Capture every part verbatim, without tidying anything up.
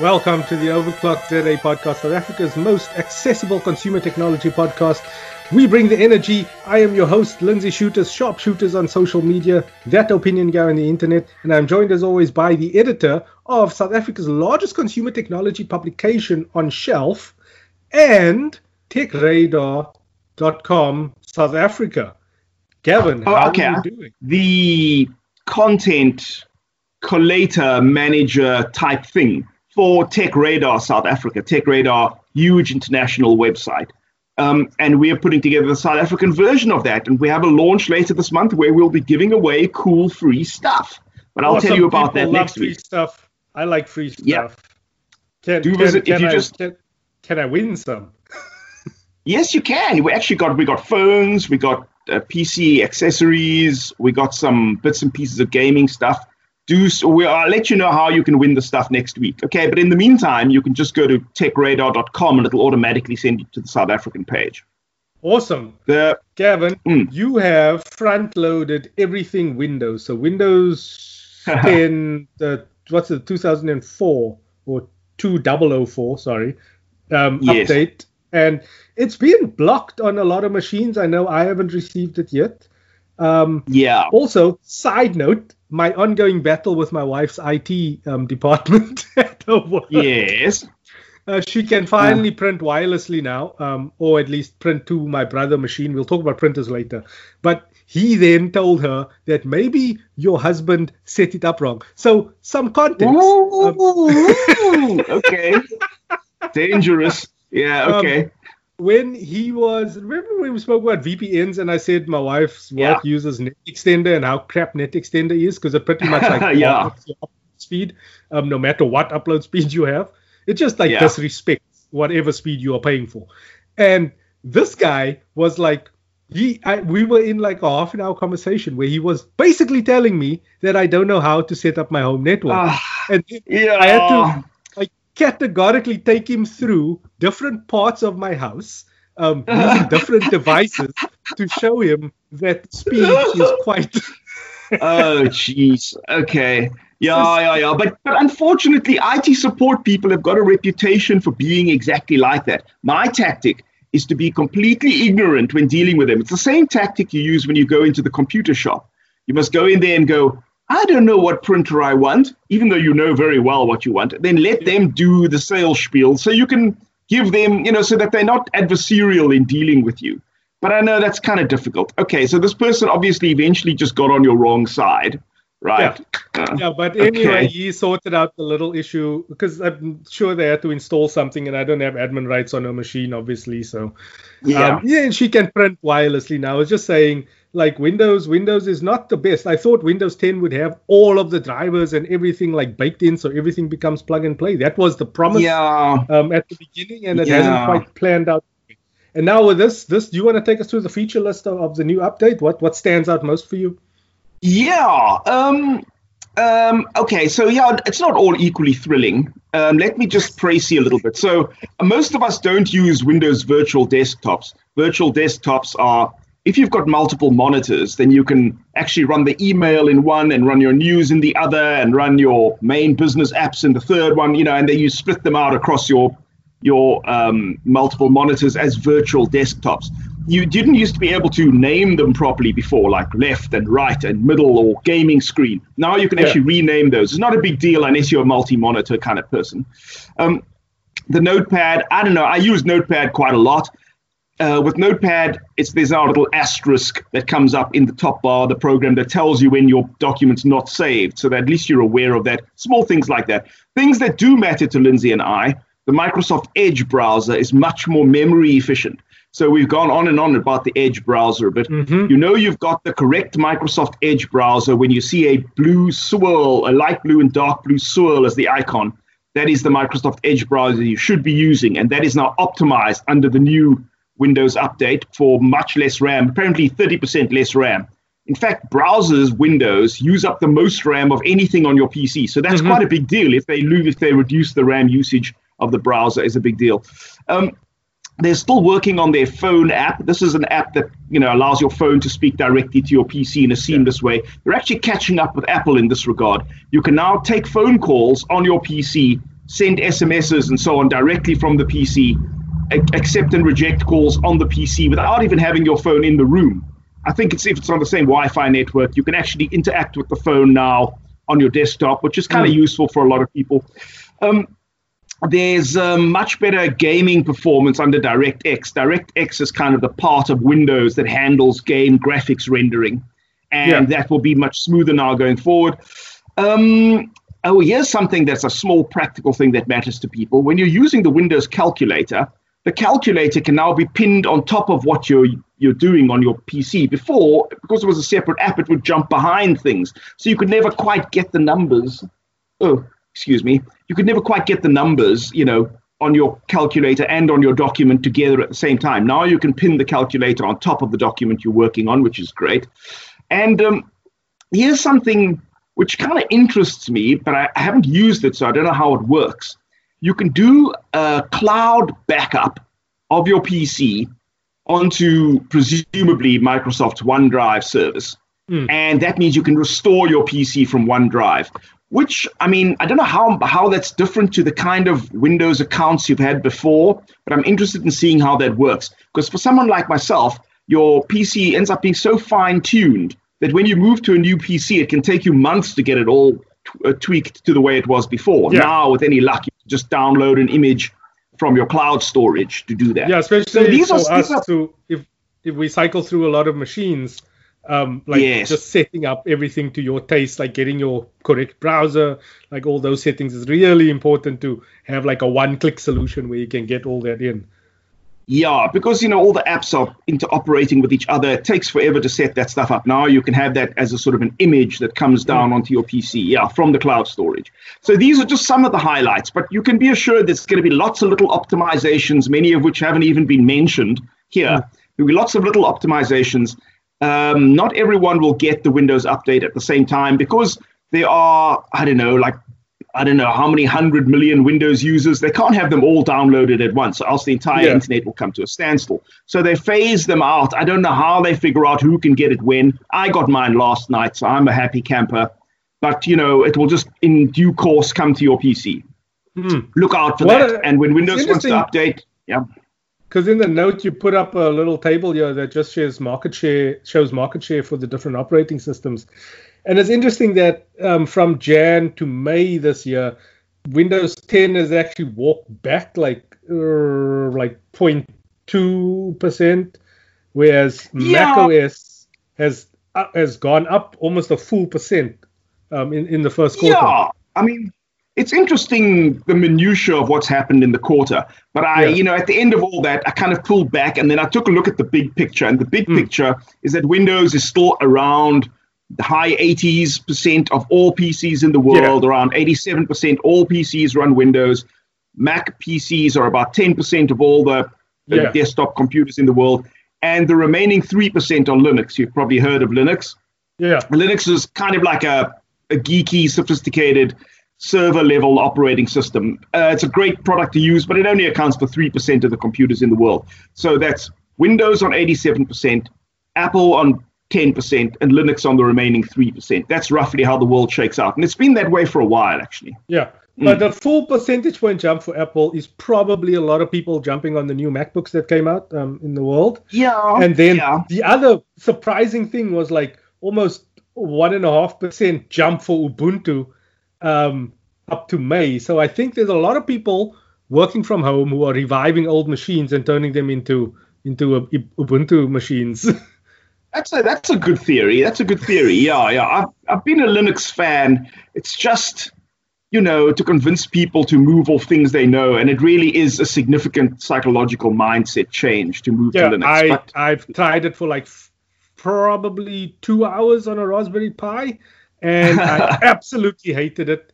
Welcome to the O V R C L K D podcast, South Africa's most accessible consumer technology podcast. We bring the energy. I am your host, Lindsey Schutters, SharpSchutters on social media, That Opinion Guy on the internet, and I'm joined as always by the editor of South Africa's largest consumer technology publication on shelf and tech radar dot com South Africa. Gavin, oh, how okay. are you doing? The content collator manager type thing for Tech Radar South Africa. Tech Radar, huge international website. Um, and we are putting together the South African version of that. And we have a launch later this month where we'll be giving away cool free stuff. But I'll awesome. tell you about People that next free week. Stuff. I like free stuff. Yeah. Can, Do can, visit can, if you I, just... can, can I win some? Yes, you can. We actually got, we got phones, we got uh, P C accessories, we got some bits and pieces of gaming stuff. Do so. We'll, I'll let you know how you can win the stuff next week. Okay, but in the meantime, you can just go to tech radar dot com and it'll automatically send you to the South African page. Awesome. The, Gavin, mm. you have front-loaded everything Windows. So Windows ten, the, what's it, two thousand four or two thousand four, sorry, um, yes. update. And it's been blocked on a lot of machines. I know I haven't received it yet. Um, yeah. Also, side note, my ongoing battle with my wife's I T um, department at the work. Yes. Uh, she can finally uh. print wirelessly now, um, or at least print to my brother machine. We'll talk about printers later. But he then told her that maybe your husband set it up wrong. So some context. Um, okay. Dangerous. Yeah, okay. Um, When he was, remember when we spoke about V P Ns and I said my wife's yeah. wife uses NetExtender and how crap NetExtender is because it pretty much like yeah. your upload speed, um, no matter what upload speed you have. It just like yeah. disrespects whatever speed you are paying for. And this guy was like, he, I, we were in like a half an hour conversation where he was basically telling me that I don't know how to set up my home network. Uh, and yeah. I had to categorically take him through different parts of my house, um, using different devices to show him that speed is quite... oh, jeez. Okay. Yeah, yeah, yeah. But, but unfortunately, I T support people have got a reputation for being exactly like that. My tactic is to be completely ignorant when dealing with them. It's the same tactic you use when you go into the computer shop. You must go in there and go, I don't know what printer I want, even though you know very well what you want, then let them do the sales spiel so you can give them, you know, so that they're not adversarial in dealing with you. But I know that's kind of difficult. Okay, so this person obviously eventually just got on your wrong side, right? Yeah, uh, yeah but anyway, okay. he sorted out the little issue because I'm sure they had to install something and I don't have admin rights on her machine, obviously. So, yeah, um, yeah and she can print wirelessly now. I was just saying, Like Windows, Windows is not the best. I thought Windows ten would have all of the drivers and everything like baked in, so everything becomes plug and play. That was the promise yeah. um, at the beginning, and it yeah. hasn't quite planned out. And now with this, this, do you want to take us through the feature list of, of the new update? What what stands out most for you? Yeah. Um. Um. Okay. So yeah, it's not all equally thrilling. Um. Let me just précis a little bit. So most of us don't use Windows virtual desktops. Virtual desktops are if you've got multiple monitors, then you can actually run the email in one and run your news in the other and run your main business apps in the third one, you know, and then you split them out across your your um, multiple monitors as virtual desktops. You didn't used to be able to name them properly before, like left and right and middle or gaming screen. Now you can yeah. actually rename those. It's not a big deal unless you're a multi-monitor kind of person. Um, the Notepad, I don't know, I use Notepad quite a lot. Uh, with Notepad, it's there's our little asterisk that comes up in the top bar of the program that tells you when your document's not saved, so that at least you're aware of that. Small things like that. Things that do matter to Lindsay and I, the Microsoft Edge browser is much more memory efficient. So we've gone on and on about the Edge browser, but mm-hmm. you know you've got the correct Microsoft Edge browser when you see a blue swirl, a light blue and dark blue swirl as the icon. That is the Microsoft Edge browser you should be using, and that is now optimized under the new Windows update for much less RAM, apparently thirty percent less RAM. In fact, browsers, Windows, use up the most RAM of anything on your P C. So that's mm-hmm. quite a big deal. If they lose, if they reduce the RAM usage of the browser is a big deal. Um, they're still working on their phone app. This is an app that, you know, allows your phone to speak directly to your P C in a seamless way. They're actually catching up with Apple in this regard. You can now take phone calls on your P C send S M Ses and so on directly from the P C, accept and reject calls on the P C without even having your phone in the room. I think it's if it's on the same Wi-Fi network, you can actually interact with the phone now on your desktop, which is kind of mm. useful for a lot of people. Um, there's uh, much better gaming performance under DirectX. DirectX is kind of the part of Windows that handles game graphics rendering, and yeah. that will be much smoother now going forward. Um, oh, here's something that's a small practical thing that matters to people. When you're using the Windows calculator, the calculator can now be pinned on top of what you're you're doing on your P C. Before, because it was a separate app, it would jump behind things. So you could never quite get the numbers. Oh, excuse me. You could never quite get the numbers, you know, on your calculator and on your document together at the same time. Now you can pin the calculator on top of the document you're working on, which is great. And um, here's something which kind of interests me, but I, I haven't used it, so I don't know how it works. You can do a cloud backup of your P C onto presumably Microsoft's OneDrive service. Mm. And that means you can restore your P C from OneDrive, which, I mean, I don't know how, how that's different to the kind of Windows accounts you've had before, but I'm interested in seeing how that works. Because for someone like myself, your P C ends up being so fine-tuned that when you move to a new P C, it can take you months to get it all t- uh, tweaked to the way it was before. Yeah. Now, with any luck, just download an image from your cloud storage to do that. Yeah, especially so these for are, us these are, to, if, if we cycle through a lot of machines, um, like yes. just setting up everything to your taste, like getting your correct browser, like all those settings is really important to have like a one-click solution where you can get all that in. Yeah, because, you know, all the apps are interoperating with each other. It takes forever to set that stuff up. Now you can have that as a sort of an image that comes down onto your P C, yeah, from the cloud storage. So these are just some of the highlights, but you can be assured there's going to be lots of little optimizations, many of which haven't even been mentioned here. There'll be lots of little optimizations. Um, not everyone will get the Windows update at the same time because there are, I don't know, like, I don't know how many hundred million Windows users. They can't have them all downloaded at once, or else the entire yeah. internet will come to a standstill. So they phase them out. I don't know how they figure out who can get it when. I got mine last night, so I'm a happy camper. But, you know, it will just in due course come to your P C. Mm. Look out for what that. A, and when Windows wants to update, yeah. Because in the note, you put up a little table here that just shows market share, shows market share for the different operating systems. And it's interesting that um, from Jan to May this year, Windows ten has actually walked back like er, like zero point two percent, whereas yeah. macOS has uh, has gone up almost a full percent um, in, in the first quarter. Yeah, I mean, it's interesting, the minutiae of what's happened in the quarter. But I, yeah. you know, at the end of all that, I kind of pulled back and then I took a look at the big picture. And the big mm. picture is that Windows is still around the high eighties percent of all P Cs in the world, yeah. around eighty-seven percent all P Cs run Windows. Mac P Cs are about ten percent of all the, the yeah. desktop computers in the world. And the remaining three percent on Linux. You've probably heard of Linux. Yeah. Linux is kind of like a, a geeky, sophisticated server-level operating system. Uh, it's a great product to use, but it only accounts for three percent of the computers in the world. So that's Windows on eighty-seven percent, Apple on ten percent, and Linux on the remaining three percent. That's roughly how the world shakes out. And it's been that way for a while, actually. Yeah. Mm. But the full percentage point jump for Apple is probably a lot of people jumping on the new MacBooks that came out um, in the world. Yeah. And then yeah. the other surprising thing was like almost one and a half percent jump for Ubuntu um, up to May. So I think there's a lot of people working from home who are reviving old machines and turning them into, into a, Ubuntu machines. That's a, that's a good theory. That's a good theory. Yeah, yeah. I've, I've been a Linux fan. It's just, you know, to convince people to move off things they know. And it really is a significant psychological mindset change to move yeah, to Linux. I, but, I've tried it for like f- probably two hours on a Raspberry Pi. And I absolutely hated it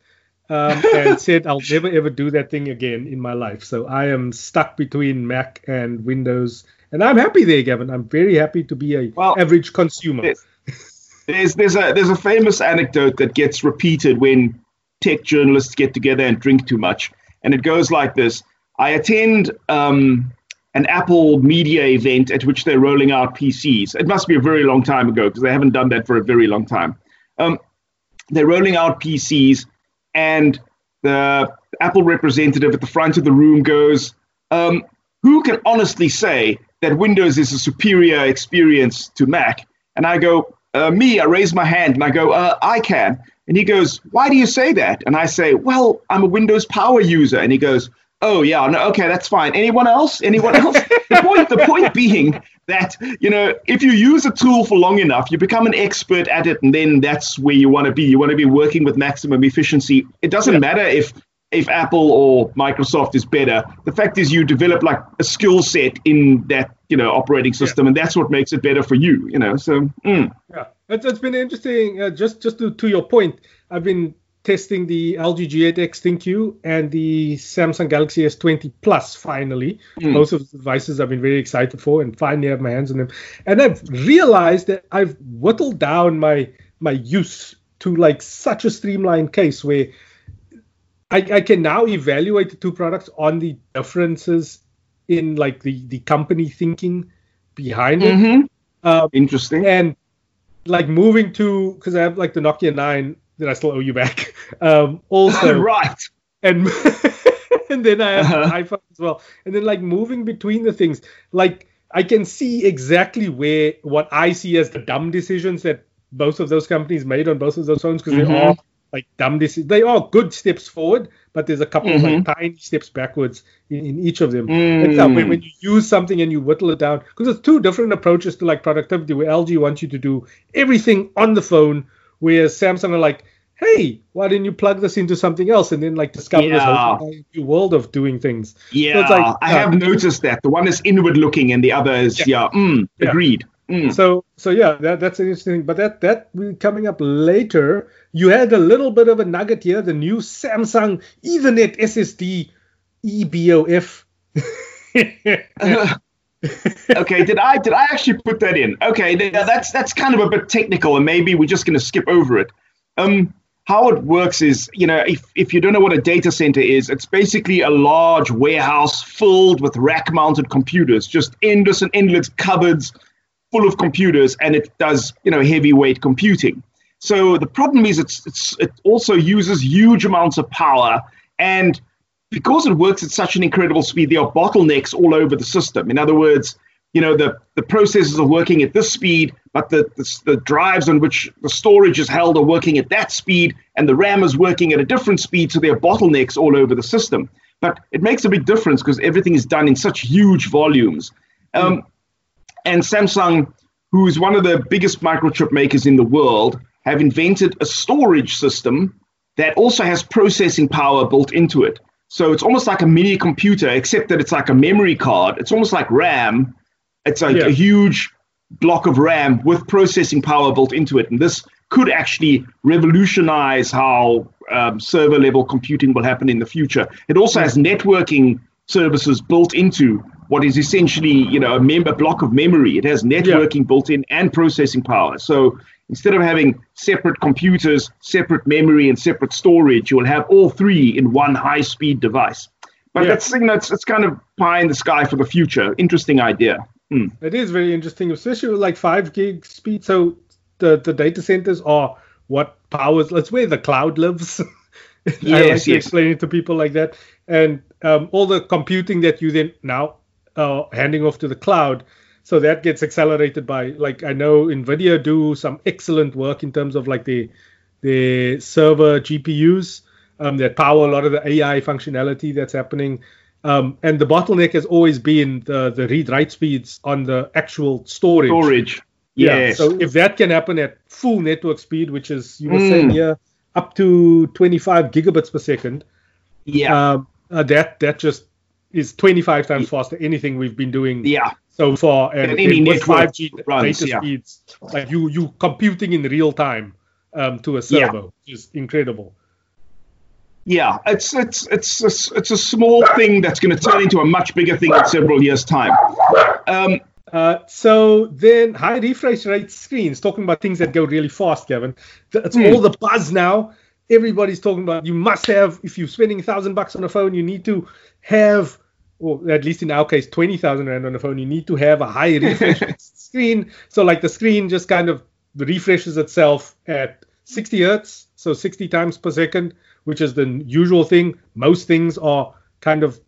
um, and said I'll never, ever do that thing again in my life. So I am stuck between Mac and Windows. And I'm happy there, Gavin. I'm very happy to be an well, average consumer. There's, there's, there's, a, there's a famous anecdote that gets repeated when tech journalists get together and drink too much. And it goes like this. I attend um, an Apple media event at which they're rolling out P Cs. It must be a very long time ago because they haven't done that for a very long time. Um, they're rolling out P Cs and the Apple representative at the front of the room goes, um, who can honestly say that Windows is a superior experience to Mac? And I go, uh, me, I raise my hand and I go, uh, I can. And he goes, why do you say that? And I say, well, I'm a Windows power user. And he goes, oh, yeah, no, okay, that's fine. Anyone else? Anyone else? the, point, the point being that, you know, if you use a tool for long enough, you become an expert at it, and then that's where you want to be. You want to be working with maximum efficiency. It doesn't yeah. matter if, if Apple or Microsoft is better. The fact is you develop, like, a skill set in that, you know, operating system, yeah. and that's what makes it better for you, you know. So, mm. yeah, it's, it's been interesting. Uh, just just to, to your point, I've been testing the L G G eight X ThinQ and the Samsung Galaxy S twenty Plus, finally. Mm. Both of the devices I've been very excited for, and finally have my hands on them. And I've realized that I've whittled down my my use to, like, such a streamlined case where I, I can now evaluate the two products on the differences in, like, the, the company thinking behind it. Mm-hmm. Um, Interesting. And, like, moving to, because I have, like, the Nokia Nine, that I still owe you back. Um, also, right. And and then I have uh-huh. an iPhone as well. And then, like, moving between the things, like, I can see exactly where what I see as the dumb decisions that both of those companies made on both of those phones, because mm-hmm. they are, like, dumb decisions. They are good steps forward, but there's a couple mm-hmm. of, like, tiny steps backwards in, in each of them. Mm. That's when, when you use something and you whittle it down, because there's two different approaches to, like, productivity, where L G wants you to do everything on the phone, whereas Samsung are like, hey, why didn't you plug this into something else and then, like, discover yeah. this whole new world of doing things? Yeah, so it's like, uh, I have noticed that. The one is inward-looking and the other is, yeah, yeah, mm, yeah. agreed. Mm. So, so yeah, that, that's an interesting thing. But that, that will be coming up later. You had a little bit of a nugget here, the new Samsung Ethernet S S D E B O F. uh. okay, did I did I actually put that in? Okay, that's that's kind of a bit technical, and maybe we're just going to skip over it. Um, how it works is, you know, if, if you don't know what a data center is, it's basically a large warehouse filled with rack-mounted computers, just endless and endless cupboards full of computers, and it does, you know, heavyweight computing. So the problem is it's, it's it also uses huge amounts of power, and because it works at such an incredible speed, there are bottlenecks all over the system. In other words, you know, the, the processors are working at this speed, but the, the the drives on which the storage is held are working at that speed, and the RAM is working at a different speed, so there are bottlenecks all over the system. But it makes a big difference because everything is done in such huge volumes. Um, and Samsung, who is one of the biggest microchip makers in the world, have invented a storage system that also has processing power built into it. So it's almost like a mini computer, except that it's like a memory card. It's almost like RAM. It's like yeah. a huge block of RAM with processing power built into it. And this could actually revolutionize how um, server-level computing will happen in the future. It also has networking services built into what is essentially, you know, a, mem- a block of memory. It has networking yeah. built in and processing power. So instead of having separate computers, separate memory, and separate storage, you will have all three in one high-speed device. But yeah. that's, you know, it's, it's kind of pie in the sky for the future. Interesting idea. Mm. It is very interesting, especially with, like, five gig speed. So the, the data centers are what powers. That's where the cloud lives. yes, I like yes. to explain it to people like that. And um, all the computing that you then now are handing off to the cloud. So that gets accelerated by, like, I know NVIDIA do some excellent work in terms of, like, the the server G P Us um, that power a lot of the A I functionality that's happening. Um, and the bottleneck has always been the, the read-write speeds on the actual storage. Storage, yeah. Yes. So if that can happen at full network speed, which is, you were mm. saying here, up to twenty-five gigabits per second, yeah, um, uh, that that just is twenty-five times yeah. faster than anything we've been doing. Yeah. So far, and, and any with five G runs, data yeah. speeds, like you you computing in real time um, to a server, yeah. which is incredible. Yeah, it's it's it's a, it's a small thing that's going to turn into a much bigger thing in several years' time. Um, uh, so then, high refresh rate screens. Talking about things that go really fast, Gavin. That's mm. all the buzz now. Everybody's talking about. You must have, if you're spending a thousand bucks on a phone, you need to have, or at least in our case, twenty thousand rand on the phone, you need to have a high refresh screen. So, like, the screen just kind of refreshes itself at sixty hertz, so sixty times per second, which is the usual thing. Most things are kind of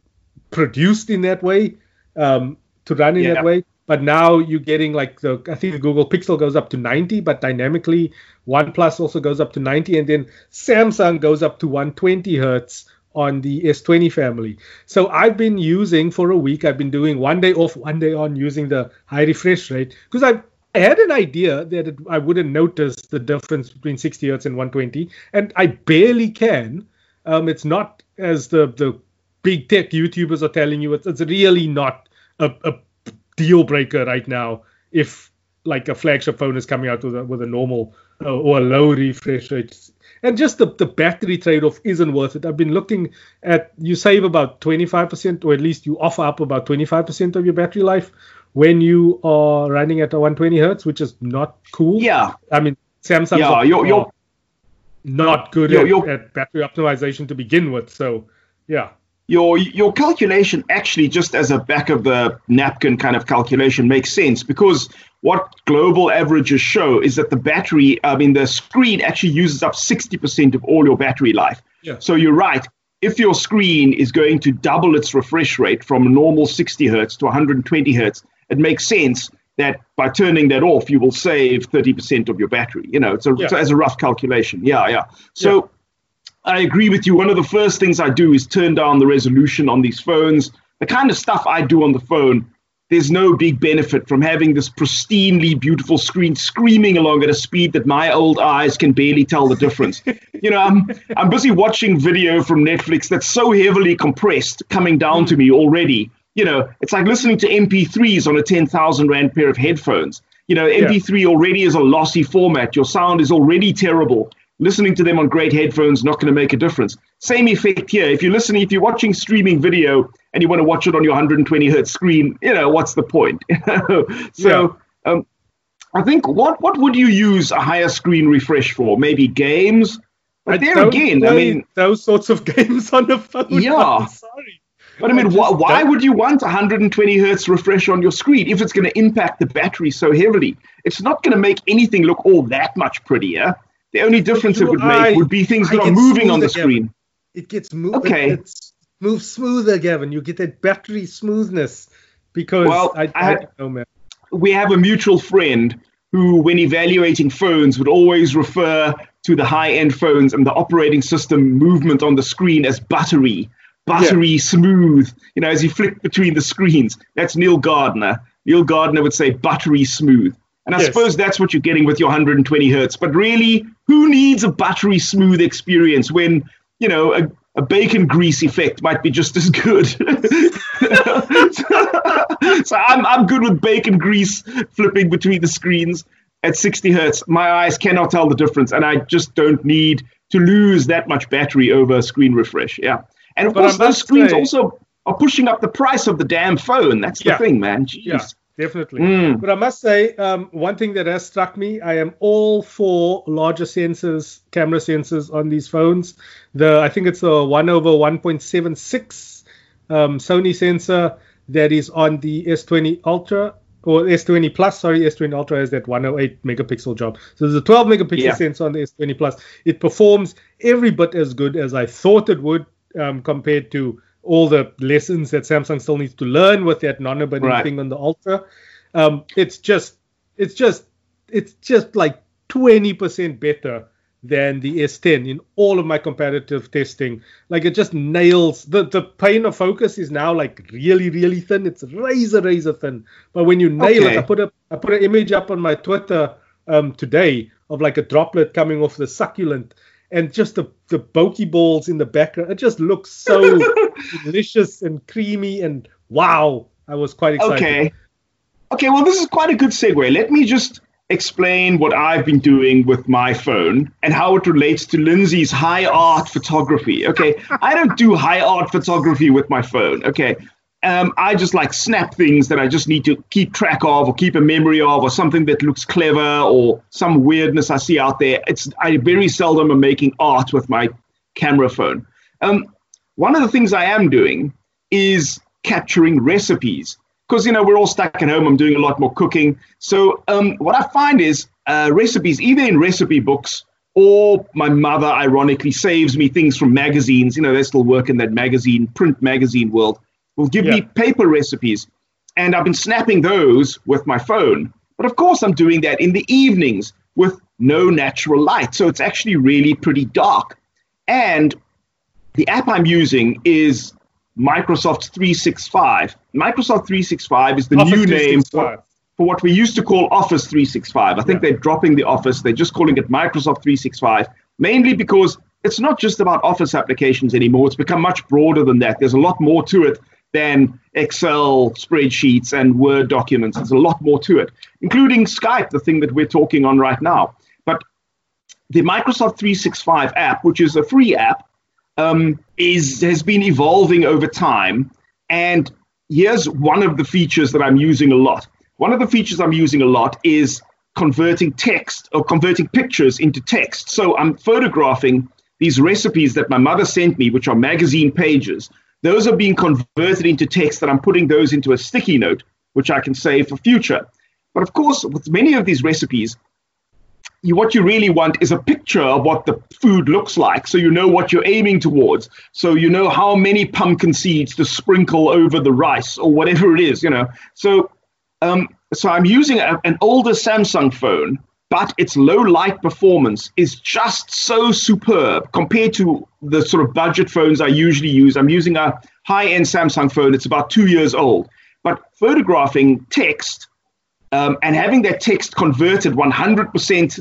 produced in that way, um, to run in yeah. that way. But now you're getting like the, I think the Google Pixel goes up to ninety, but dynamically OnePlus also goes up to ninety. And then Samsung goes up to one hundred twenty hertz on the S twenty family. So I've been using for a week, I've been doing one day off, one day on using the high refresh rate, because I've I had an idea that it, I wouldn't notice the difference between sixty hertz and one twenty, and I barely can. Um, it's not as the, the big tech YouTubers are telling you. It's, it's really not a, a deal breaker right now if like a flagship phone is coming out with a, with a normal uh, or a low refresh rate. And just the, the battery trade-off isn't worth it. I've been looking at, you save about twenty-five percent, or at least you offer up about twenty-five percent of your battery life when you are running at a one hundred twenty hertz, which is not cool. Yeah. I mean, Samsung's yeah, you're, you're, not good you're, you're, at, at battery optimization to begin with. So, yeah. Your your calculation actually, just as a back-of-the-napkin kind of calculation, makes sense, because what global averages show is that the battery, I mean, the screen actually uses up sixty percent of all your battery life. Yeah. So you're right. If your screen is going to double its refresh rate from normal sixty hertz to one hundred twenty hertz, it makes sense that by turning that off, you will save thirty percent of your battery. You know, it's a, yeah. so as a rough calculation. Yeah, yeah. So yeah. I agree with you. One of the first things I do is turn down the resolution on these phones. The kind of stuff I do on the phone, there's no big benefit from having this pristinely beautiful screen screaming along at a speed that my old eyes can barely tell the difference. You know, I'm I'm busy watching video from Netflix that's so heavily compressed coming down to me already. You know, it's like listening to M P threes on a ten thousand rand pair of headphones. You know, M P three yeah. already is a lossy format. Your sound is already terrible. Listening to them on great headphones, not going to make a difference. Same effect here. If you're listening, if you're watching streaming video and you want to watch it on your one hundred twenty hertz screen, you know, what's the point? So yeah. um, I think what, what would you use a higher screen refresh for? Maybe games? But I there again, I mean... those sorts of games on the phone. Yeah. I'm sorry. But I mean, I wh- why don't. would you want one hundred twenty hertz refresh on your screen if it's going to impact the battery so heavily? It's not going to make anything look all that much prettier. The only difference it would make would be things that are moving on the screen. It gets moved. Okay. It, it moves smoother, Gavin. You get that battery smoothness because well, I, I, I don't know, man. We have a mutual friend who, when evaluating phones, would always refer to the high-end phones and the operating system movement on the screen as buttery, buttery, yeah. smooth. You know, as you flick between the screens. That's Neil Gardner. Neil Gardner would say buttery smooth. And I yes. suppose that's what you're getting with your one hundred twenty hertz. But really, who needs a buttery smooth experience when, you know, a, a bacon grease effect might be just as good? so so I'm, I'm good with bacon grease flipping between the screens at sixty hertz. My eyes cannot tell the difference, and I just don't need to lose that much battery over a screen refresh. Yeah. And, of but course, those screens say... also are pushing up the price of the damn phone. That's the yeah. thing, man. Jeez. Yeah. Definitely. Mm. But I must say, um, one thing that has struck me, I am all for larger sensors, camera sensors on these phones. The I think it's a one over one point seven six um, Sony sensor that is on the S twenty Ultra, or S twenty Plus, sorry, S twenty Ultra has that one hundred eight megapixel job. So there's a twelve megapixel yeah. sensor on the S twenty Plus. It performs every bit as good as I thought it would um, compared to all the lessons that Samsung still needs to learn with that non-abundant right. thing on the Ultra. Um, it's just, it's just, it's just like twenty percent better than the S ten in all of my comparative testing. Like it just nails, the, the pane of focus is now like really, really thin. It's razor, razor thin. But when you nail okay. it, I put a, I put an image up on my Twitter um, today of like a droplet coming off the succulent, and just the, the bokeh balls in the background. It just looks so delicious and creamy and wow. I was quite excited. Okay. Okay, well, this is quite a good segue. Let me just explain what I've been doing with my phone and how it relates to Lindsey's high art photography. Okay, I don't do high art photography with my phone. Okay, um, I just like snap things that I just need to keep track of or keep a memory of, or something that looks clever or some weirdness I see out there. It's I very seldom am making art with my camera phone. Um, one of the things I am doing is capturing recipes because, you know, we're all stuck at home. I'm doing a lot more cooking. So um, what I find is uh, recipes, either in recipe books Or my mother, ironically, saves me things from magazines. You know, they still work in that magazine, print magazine world. Will give yeah. me paper recipes. And I've been snapping those with my phone. But of course, I'm doing that in the evenings with no natural light. So it's actually really pretty dark. And the app I'm using is Microsoft three sixty-five. Microsoft three sixty-five is the Office new name for, for what we used to call Office three sixty-five. I think yeah. they're dropping the Office. They're just calling it Microsoft three sixty-five, mainly because it's not just about Office applications anymore. It's become much broader than that. There's a lot more to it than Excel spreadsheets and Word documents. There's a lot more to it, including Skype, the thing that we're talking on right now. But the Microsoft three sixty-five app, which is a free app, um, is has been evolving over time. And here's one of the features that I'm using a lot. One of the features I'm using a lot is converting text or converting pictures into text. So I'm photographing these recipes that my mother sent me, which are magazine pages. Those are being converted into text, and I'm putting those into a sticky note, which I can save for future. But of course, with many of these recipes, you, what you really want is a picture of what the food looks like, so you know what you're aiming towards. So you know how many pumpkin seeds to sprinkle over the rice or whatever it is, you know. So, um, so I'm using a, an older Samsung phone, but its low light performance is just so superb compared to the sort of budget phones I usually use. I'm using a high-end Samsung phone. It's about two years old. But photographing text um, and having that text converted one hundred percent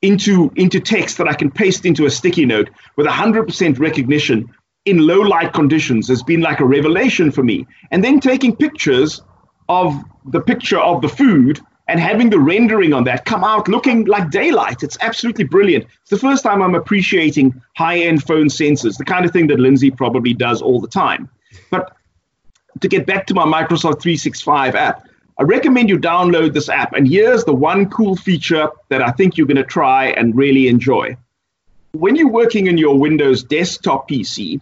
into, into text that I can paste into a sticky note with one hundred percent recognition in low light conditions has been like a revelation for me. And then taking pictures of the picture of the food and having the rendering on that come out looking like daylight. It's absolutely brilliant. It's the first time I'm appreciating high-end phone sensors, the kind of thing that Lindsey probably does all the time. But to get back to my Microsoft three sixty-five app, I recommend you download this app. And here's the one cool feature that I think you're going to try and really enjoy. When you're working in your Windows desktop P C,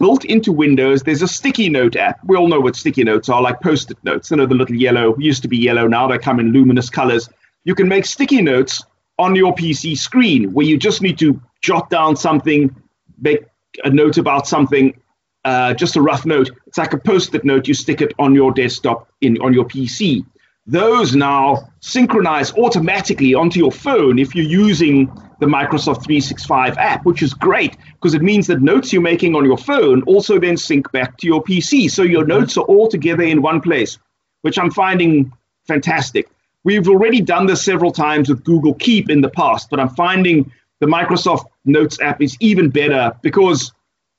built into Windows, there's a sticky note app. We all know what sticky notes are, like Post-it notes. You know, the little yellow, used to be yellow, now they come in luminous colors. You can make sticky notes on your P C screen where you just need to jot down something, make a note about something, uh, just a rough note. It's like a Post-it note. You stick it on your desktop, in on your P C. Those now synchronize automatically onto your phone if you're using the Microsoft three sixty-five app, which is great because it means that notes you're making on your phone also then sync back to your P C. So your notes are all together in one place, which I'm finding fantastic. We've already done this several times with Google Keep in the past, but I'm finding the Microsoft Notes app is even better because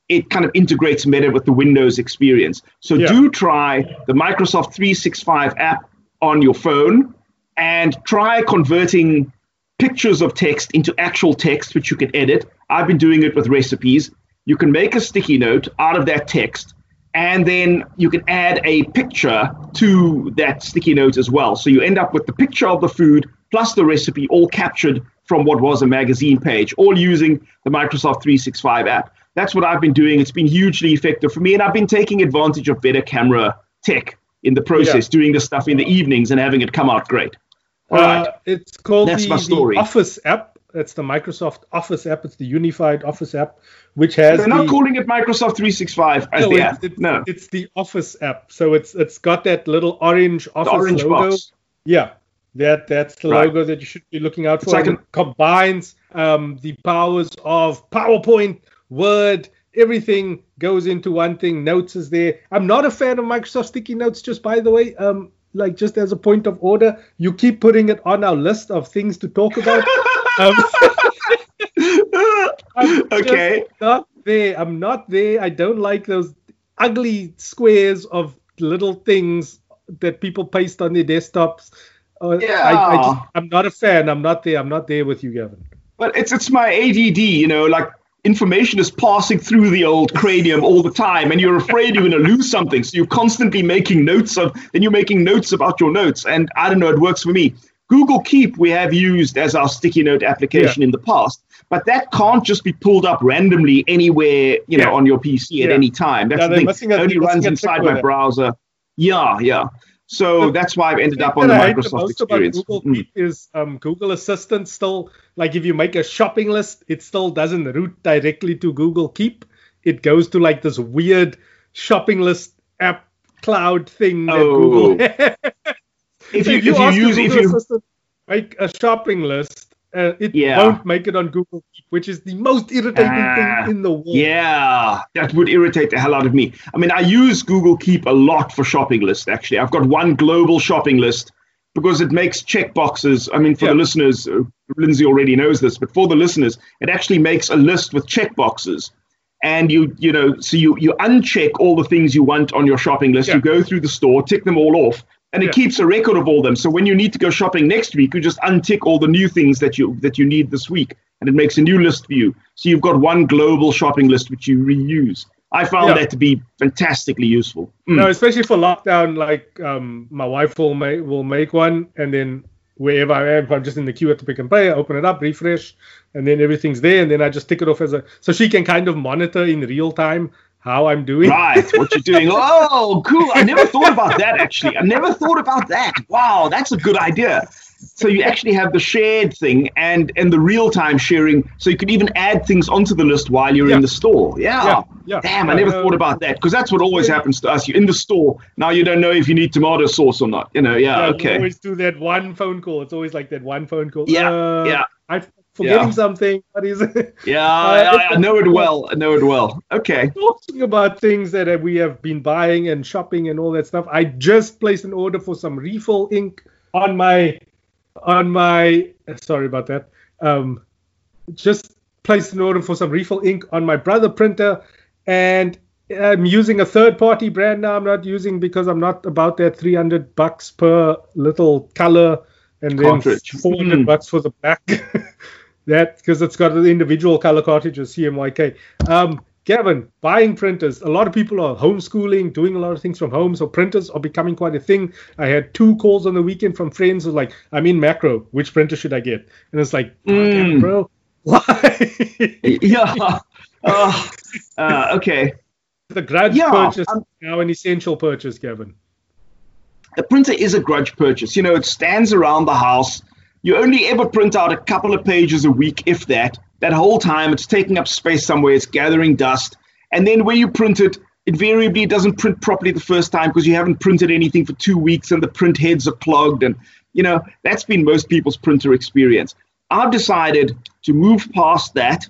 it kind of integrates better with the Windows experience. So yeah. do try the Microsoft three sixty-five app on your phone and try converting pictures of text into actual text, which you can edit. I've been doing it with recipes. You can make a sticky note out of that text, and then you can add a picture to that sticky note as well. So you end up with the picture of the food plus the recipe all captured from what was a magazine page, all using the Microsoft three sixty-five app. That's what I've been doing. It's been hugely effective for me, and I've been taking advantage of better camera tech in the process, yeah. doing this stuff in the evenings and having it come out great. All uh, right. It's called the, the Office app. It's the Microsoft Office app. It's the unified Office app, which has... They're not the, calling it Microsoft three sixty-five as no, the app. It's, no, it's the Office app. So it's it's got that little orange Office the orange logo. Box. Yeah, that that's the right. logo that you should be looking out for. Like it a, combines um, the powers of PowerPoint, Word, everything goes into one thing. Notes is there. I'm not a fan of Microsoft sticky notes, just by the way. Um, like, just as a point of order, you keep putting it on our list of things to talk about. um, I'm okay. Just not there. I'm not there. I don't like those ugly squares of little things that people paste on their desktops. Uh, yeah. I, I just, I'm not a fan. I'm not there. I'm not there with you, Gavin. But it's it's my A D D, you know, like, information is passing through the old cranium all the time, and you're afraid you're going to lose something. So you're constantly making notes of, then you're making notes about your notes. And I don't know, it works for me. Google Keep we have used as our sticky note application yeah. in the past, but that can't just be pulled up randomly anywhere, you know, yeah. on your P C at yeah. any time. That's yeah, the thing. It only runs inside my browser. Yeah, yeah. So but that's why I've ended up on the Microsoft experience. Google mm. Keep is um, Google Assistant still Like if you make a shopping list, it still doesn't route directly to Google Keep. It goes to like this weird shopping list app cloud thing that oh. Google has. If, so you, if you if ask you use, Google if you... Assistant to make a shopping list, uh, it yeah. won't make it on Google Keep, which is the most irritating uh, thing in the world. Yeah, that would irritate the hell out of me. I mean, I use Google Keep a lot for shopping lists, actually. I've got one global shopping list because it makes checkboxes. I mean, for yeah. the listeners, uh, Lindsey already knows this, but for the listeners, it actually makes a list with checkboxes. And you, you know, so you, you uncheck all the things you want on your shopping list. Yeah. You go through the store, tick them all off, and it yeah. keeps a record of all them. So when you need to go shopping next week, you just untick all the new things that you that you need this week, and it makes a new list for you. So you've got one global shopping list which you reuse. I found yeah. that to be fantastically useful. Mm. No, especially for lockdown, like um, my wife will make will make one, and then wherever I am, if I'm just in the queue at the Pick and Pay, I open it up, refresh, and then everything's there, and then I just tick it off as a... So she can kind of monitor in real time how I'm doing. Right, what you're doing. Oh, cool. I never thought about that, actually. I never thought about that. Wow, that's a good idea. So you actually have the shared thing and, and the real-time sharing, so you could even add things onto the list while you're yeah. in the store. Yeah. yeah, yeah. Damn, I never uh, thought about that, because that's what always yeah. happens to us. You're in the store. Now you don't know if you need tomato sauce or not. You know, yeah, yeah okay. You always do that one phone call. It's always like that one phone call. Yeah, uh, yeah. I'm forgetting yeah. something. What is it? Yeah, uh, I, I know it well. I know it well. Okay. Talking about things that we have been buying and shopping and all that stuff, I just placed an order for some refill ink on my... On my, sorry about that, um, just placed an order for some refill ink on my Brother printer, and I'm using a third-party brand now. I'm not using, because I'm not about that three hundred bucks per little color, and then cartridge. four hundred mm. bucks for the black. That, because it's got the individual color cartridges, C M Y K. Um, Gavin, buying printers. A lot of people are homeschooling, doing a lot of things from home, so printers are becoming quite a thing. I had two calls on the weekend from friends who were like, I'm in macro, which printer should I get? And it's like, oh, mm. damn, bro, why? yeah. Uh, uh, okay. The grudge yeah, purchase um, is now an essential purchase, Gavin. The printer is a grudge purchase. You know, it stands around the house. You only ever print out a couple of pages a week, if that. That whole time, it's taking up space somewhere, it's gathering dust. And then when you print it, invariably doesn't print properly the first time because you haven't printed anything for two weeks and the print heads are clogged. And, you know, that's been most people's printer experience. I've decided to move past that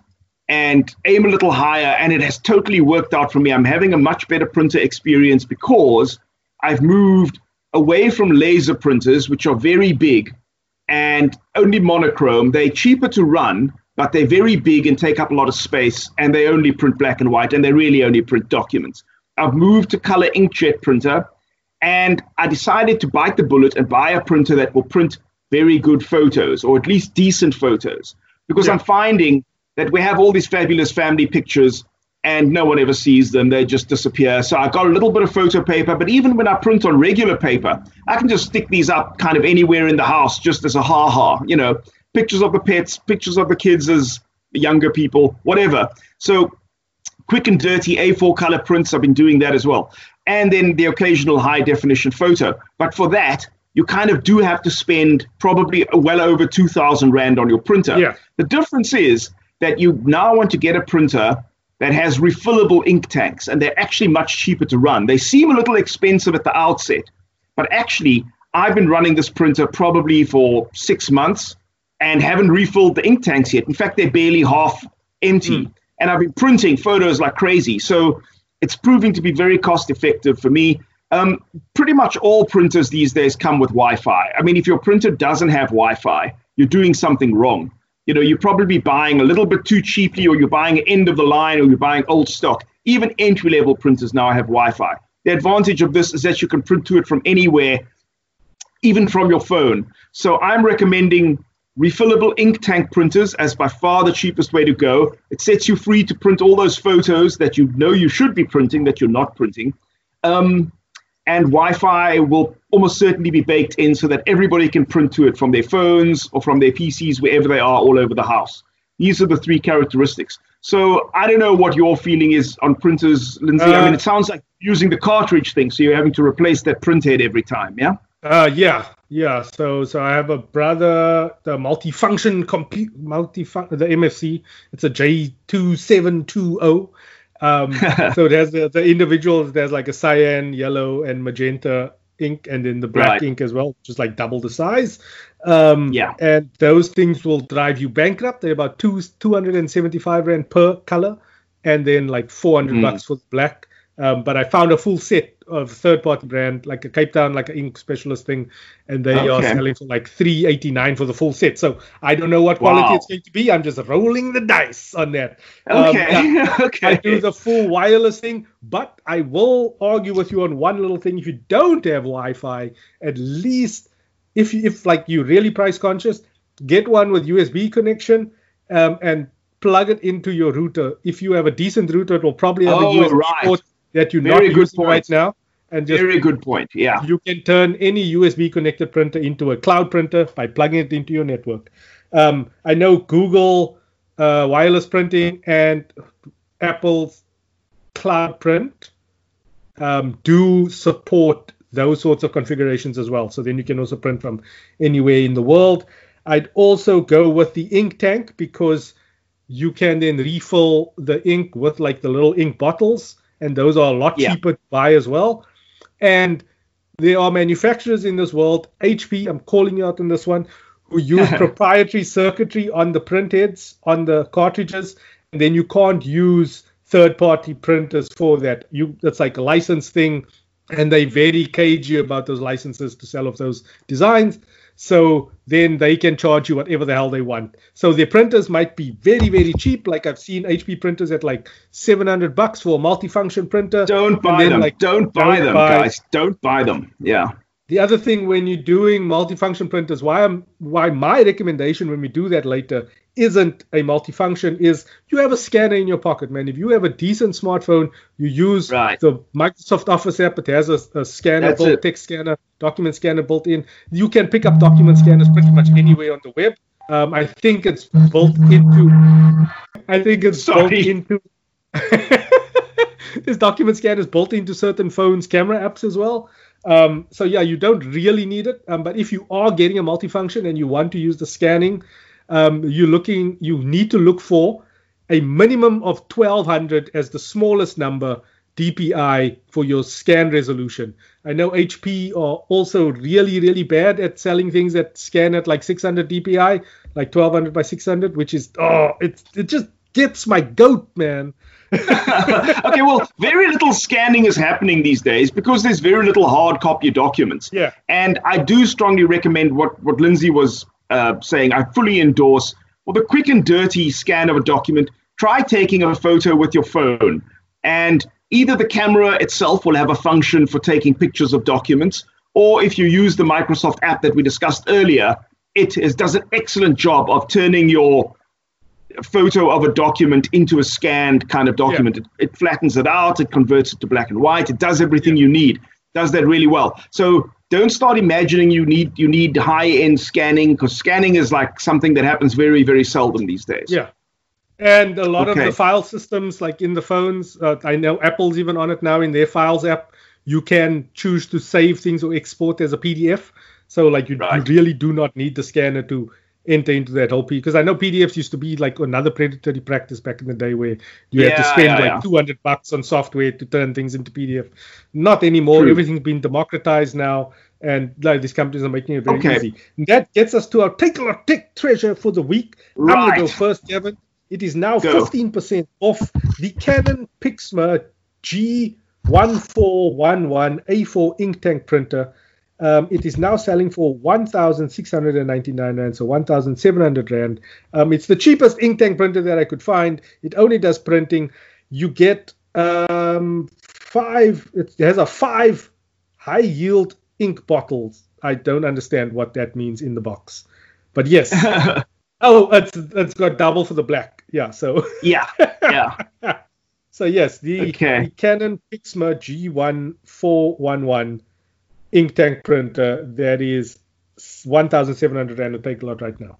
and aim a little higher, and it has totally worked out for me. I'm having a much better printer experience because I've moved away from laser printers, which are very big and only monochrome. They're cheaper to run, but they're very big and take up a lot of space, and they only print black and white, and they really only print documents. I've moved to color inkjet printer, and I decided to bite the bullet and buy a printer that will print very good photos, or at least decent photos, because yeah. I'm finding that we have all these fabulous family pictures and no one ever sees them. They just disappear. So I've got a little bit of photo paper, but even when I print on regular paper, I can just stick these up kind of anywhere in the house just as a ha-ha, you know, pictures of the pets, pictures of the kids as younger people, whatever. So quick and dirty A four color prints, I've been doing that as well. And then the occasional high definition photo. But for that, you kind of do have to spend probably well over two thousand rand on your printer. Yeah. The difference is that you now want to get a printer that has refillable ink tanks, and they're actually much cheaper to run. They seem a little expensive at the outset, but actually I've been running this printer probably for six months, and haven't refilled the ink tanks yet. In fact, they're barely half empty. Mm. And I've been printing photos like crazy. So it's proving to be very cost effective for me. Um, pretty much all printers these days come with Wi-Fi. I mean, if your printer doesn't have Wi-Fi, you're doing something wrong. You know, you're probably buying a little bit too cheaply, or you're buying end of the line, or you're buying old stock. Even entry-level printers now have Wi-Fi. The advantage of this is that you can print to it from anywhere, even from your phone. So I'm recommending refillable ink tank printers as by far the cheapest way to go. It sets you free to print all those photos that you know you should be printing that you're not printing. Um, and Wi-Fi will almost certainly be baked in so that everybody can print to it from their phones or from their P Cs, wherever they are all over the house. These are the three characteristics. So I don't know what your feeling is on printers, Lindsey. Uh, I mean, it sounds like using the cartridge thing, so you're having to replace that printhead every time, yeah? Uh, yeah, yeah. So, so I have a Brother, the multifunction compute, multifunction, the M F C. It's a J two seven two zero. Um, so it has the, the individuals. There's like a cyan, yellow, and magenta ink, and then the black right. ink as well, just like double the size. Um, yeah. And those things will drive you bankrupt. They're about two two hundred and seventy five rand per color, and then like four hundred mm. bucks for the black. Um, but I found a full set of third-party brand, like a Cape Town, like an ink specialist thing, and they okay. are selling for like three eighty-nine for the full set. So I don't know what quality wow. it's going to be. I'm just rolling the dice on that. Okay, um, yeah, okay. I do the full wireless thing, but I will argue with you on one little thing. If you don't have Wi-Fi, at least if you, if like you're really price conscious, get one with U S B connection um, and plug it into your router. If you have a decent router, it will probably have oh, a U S B right. port. That you're Very not using point. Right now. And just, Very good point, yeah. You can turn any U S B-connected printer into a cloud printer by plugging it into your network. Um, I know Google uh, wireless printing and Apple's Cloud Print um, do support those sorts of configurations as well. So then you can also print from anywhere in the world. I'd also go with the ink tank because you can then refill the ink with like the little ink bottles. And those are a lot yeah. cheaper to buy as well. And there are manufacturers in this world, H P, I'm calling you out on this one, who use proprietary circuitry on the printheads, on the cartridges, and then you can't use third-party printers for that. You That's like a license thing, and they're very cagey about those licenses to sell off those designs. So then they can charge you whatever the hell they want. So their printers might be very, very cheap. Like I've seen H P printers at like seven hundred bucks for a multifunction printer. Don't buy them. Like, don't buy don't them, buy. guys. Don't buy them. Yeah. The other thing when you're doing multifunction printers, why I'm, why my recommendation when we do that later isn't a multifunction is you have a scanner in your pocket, man. If you have a decent smartphone, you use right. the Microsoft Office app. It has a, a scanner, built, text scanner, document scanner built in. You can pick up document scanners pretty much anywhere on the web. Um, I think it's built into. I think it's Sorry. built into. This document scanner is built into certain phones' camera apps as well. Um, so yeah, you don't really need it. Um, but if you are getting a multifunction and you want to use the scanning, Um, you're looking. You need to look for a minimum of twelve hundred as the smallest number D P I for your scan resolution. I know H P are also really, really bad at selling things that scan at like six hundred D P I, like twelve hundred by six hundred, which is oh, it's it just gets my goat, man. Okay, well, very little scanning is happening these days because there's very little hard copy documents. Yeah, and I do strongly recommend what what Lindsey was. Uh, saying I fully endorse, well, the quick and dirty scan of a document. Try taking a photo with your phone, and either the camera itself will have a function for taking pictures of documents, or if you use the Microsoft app that we discussed earlier, it is, does an excellent job of turning your photo of a document into a scanned kind of document. Yeah. It, it flattens it out, it converts it to black and white, it does everything yeah. you need, does that really well. So don't start imagining you need you need high-end scanning, because scanning is like something that happens very, very seldom these days. Yeah. And a lot okay. of the file systems, like in the phones, uh, I know Apple's even on it now in their Files app, you can choose to save things or export as a P D F. So like you, right. you really do not need the scanner to enter into that whole P D F. Because I know P D Fs used to be like another predatory practice back in the day where you yeah, had to spend yeah, like yeah. two hundred bucks on software to turn things into P D F. Not anymore. True. Everything's been democratized now, and like these companies are making it very okay. easy. And that gets us to our particular tech treasure for the week. Right. I'm going to go first, Gavin. It is now go. fifteen percent off the Canon PIXMA G one four one one A four ink tank printer. Um, it is now selling for one thousand six hundred ninety-nine rand, so one thousand seven hundred rand. Um, it's the cheapest ink tank printer that I could find. It only does printing. You get um, five, it has a five high yield ink bottles. I don't understand what that means in the box. But yes. oh, it's, it's got double for the black. Yeah, so. yeah, yeah. So yes, the, okay. the Canon PIXMA G one four one one. Ink tank printer that is one thousand seven hundred rand a take a lot right now.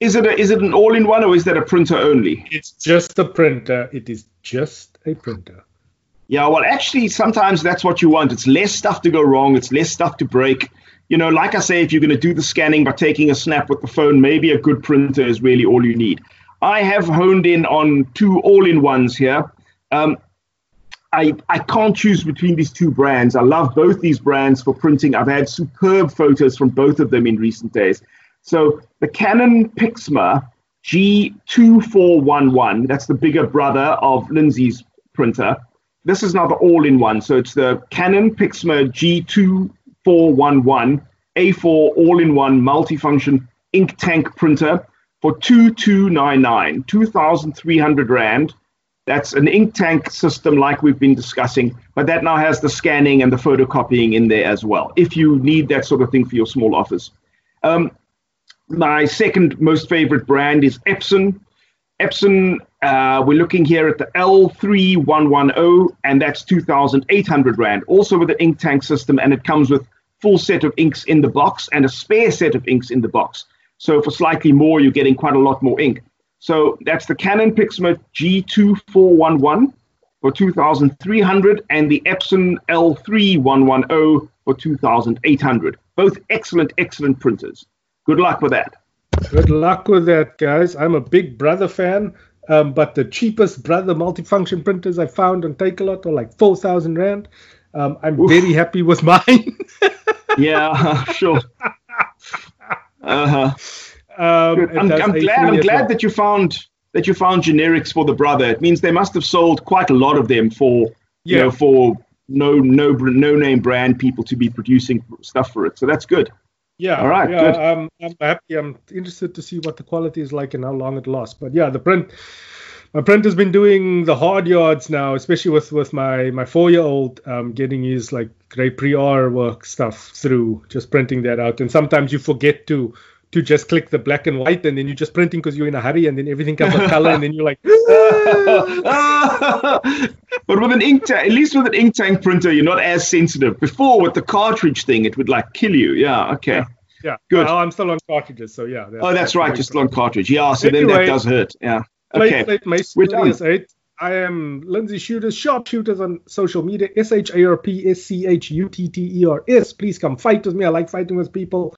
Is it a, is it an all-in-one or is that a printer only? It's just a printer. It is just a printer. Yeah, well, actually, sometimes that's what you want. It's less stuff to go wrong. It's less stuff to break. You know, like I say, if you're going to do the scanning by taking a snap with the phone, maybe a good printer is really all you need. I have honed in on two all-in-ones here. Um, I, I can't choose between these two brands. I love both these brands for printing. I've had superb photos from both of them in recent days. So the Canon PIXMA G two four one one, that's the bigger brother of Lindsey's printer. This is not the all-in-one. So it's the Canon PIXMA G two four one one A four all-in-one multifunction ink tank printer for two thousand two hundred ninety-nine, two thousand three hundred rand. That's an ink tank system like we've been discussing, but that now has the scanning and the photocopying in there as well, if you need that sort of thing for your small office. Um, my second most favorite brand is Epson. Epson, uh, we're looking here at the L three one one zero, and that's two thousand eight hundred rand, also with an ink tank system, and it comes with full set of inks in the box and a spare set of inks in the box. So for slightly more, you're getting quite a lot more ink. So that's the Canon PIXMA G two four one one for two thousand three hundred and the Epson L three one one zero for two thousand eight hundred. Both excellent, excellent printers. Good luck with that. Good luck with that, guys. I'm a big Brother fan, um, but the cheapest Brother multifunction printers I found on Takealot are like four thousand rand. Um, I'm Oof. very happy with mine. Yeah, sure. Uh-huh. Um, I'm, I'm glad. I'm glad well. that you found that you found generics for the Brother. It means they must have sold quite a lot of them for yeah. you know for no no no name brand people to be producing stuff for it. So that's good. Yeah. All right. Yeah, good. Um, I'm happy. I'm interested to see what the quality is like and how long it lasts. But yeah, the print. My printer's been doing the hard yards now, especially with, with my, my four-year-old um, getting his like grade pre-R work stuff through, just printing that out. And sometimes you forget to to just click the black and white, and then you're just printing because you're in a hurry, and then everything comes with color, and then you're like... But with an ink tank, at least with an ink tank printer, you're not as sensitive. Before, with the cartridge thing, it would like kill you. Yeah, okay. Yeah. yeah. Good. Well, I'm still on cartridges, so yeah. That's, oh, that's, that's right, just problem. on cartridge. Yeah, so anyway, then that does hurt, yeah. Okay. Plate, plate, eight. I am Lindsey Schutters, SharpSchutters on social media, S H A R P S C H U T T E R S. Please come fight with me. I like fighting with people.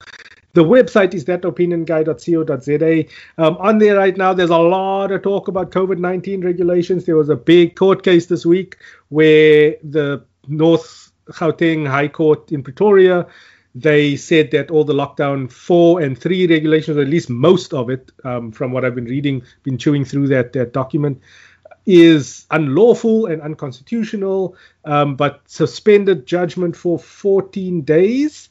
The website is that opinion guy dot co dot z a. Um, on there right now, there's a lot of talk about COVID nineteen regulations. There was a big court case this week where the North Gauteng High Court in Pretoria, they said that all the lockdown four and three regulations, or at least most of it, um, from what I've been reading, been chewing through that, that document, is unlawful and unconstitutional, um, but suspended judgment for fourteen days.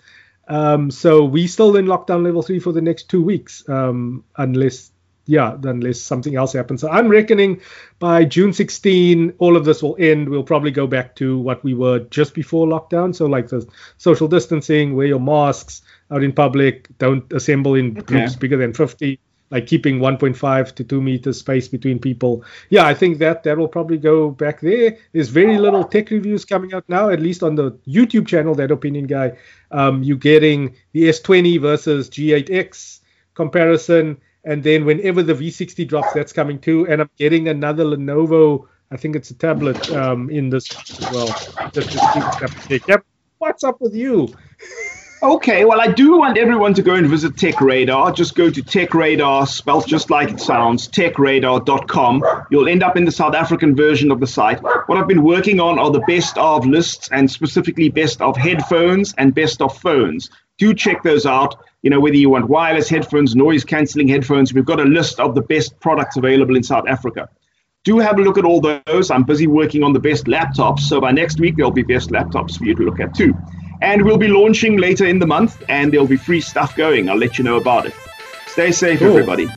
Um, so we're still in lockdown level three for the next two weeks, um, unless... Yeah, unless something else happens. So I'm reckoning by June sixteenth, all of this will end. We'll probably go back to what we were just before lockdown. So like the social distancing, wear your masks out in public, don't assemble in okay. groups bigger than fifty, like keeping one point five to two meters space between people. Yeah, I think that that will probably go back there. There's very little tech reviews coming out now, at least on the YouTube channel, That Opinion Guy. Um, you're getting the S twenty versus G eight X comparison. And then whenever the V sixty drops, that's coming too. And I'm getting another Lenovo, I think it's a tablet, um, in this as well. Just to keep yep. What's up with you? Okay, well, I do want everyone to go and visit Tech Radar. Just go to Tech Radar, spelled just like it sounds, tech radar dot com. You'll end up in the South African version of the site. What I've been working on are the best of lists, and specifically best of headphones and best of phones. Do check those out. You know, whether you want wireless headphones, noise-cancelling headphones, we've got a list of the best products available in South Africa. Do have a look at all those. I'm busy working on the best laptops, so by next week there'll be best laptops for you to look at too. And we'll be launching later in the month, and there'll be free stuff going. I'll let you know about it. Stay safe, cool. everybody.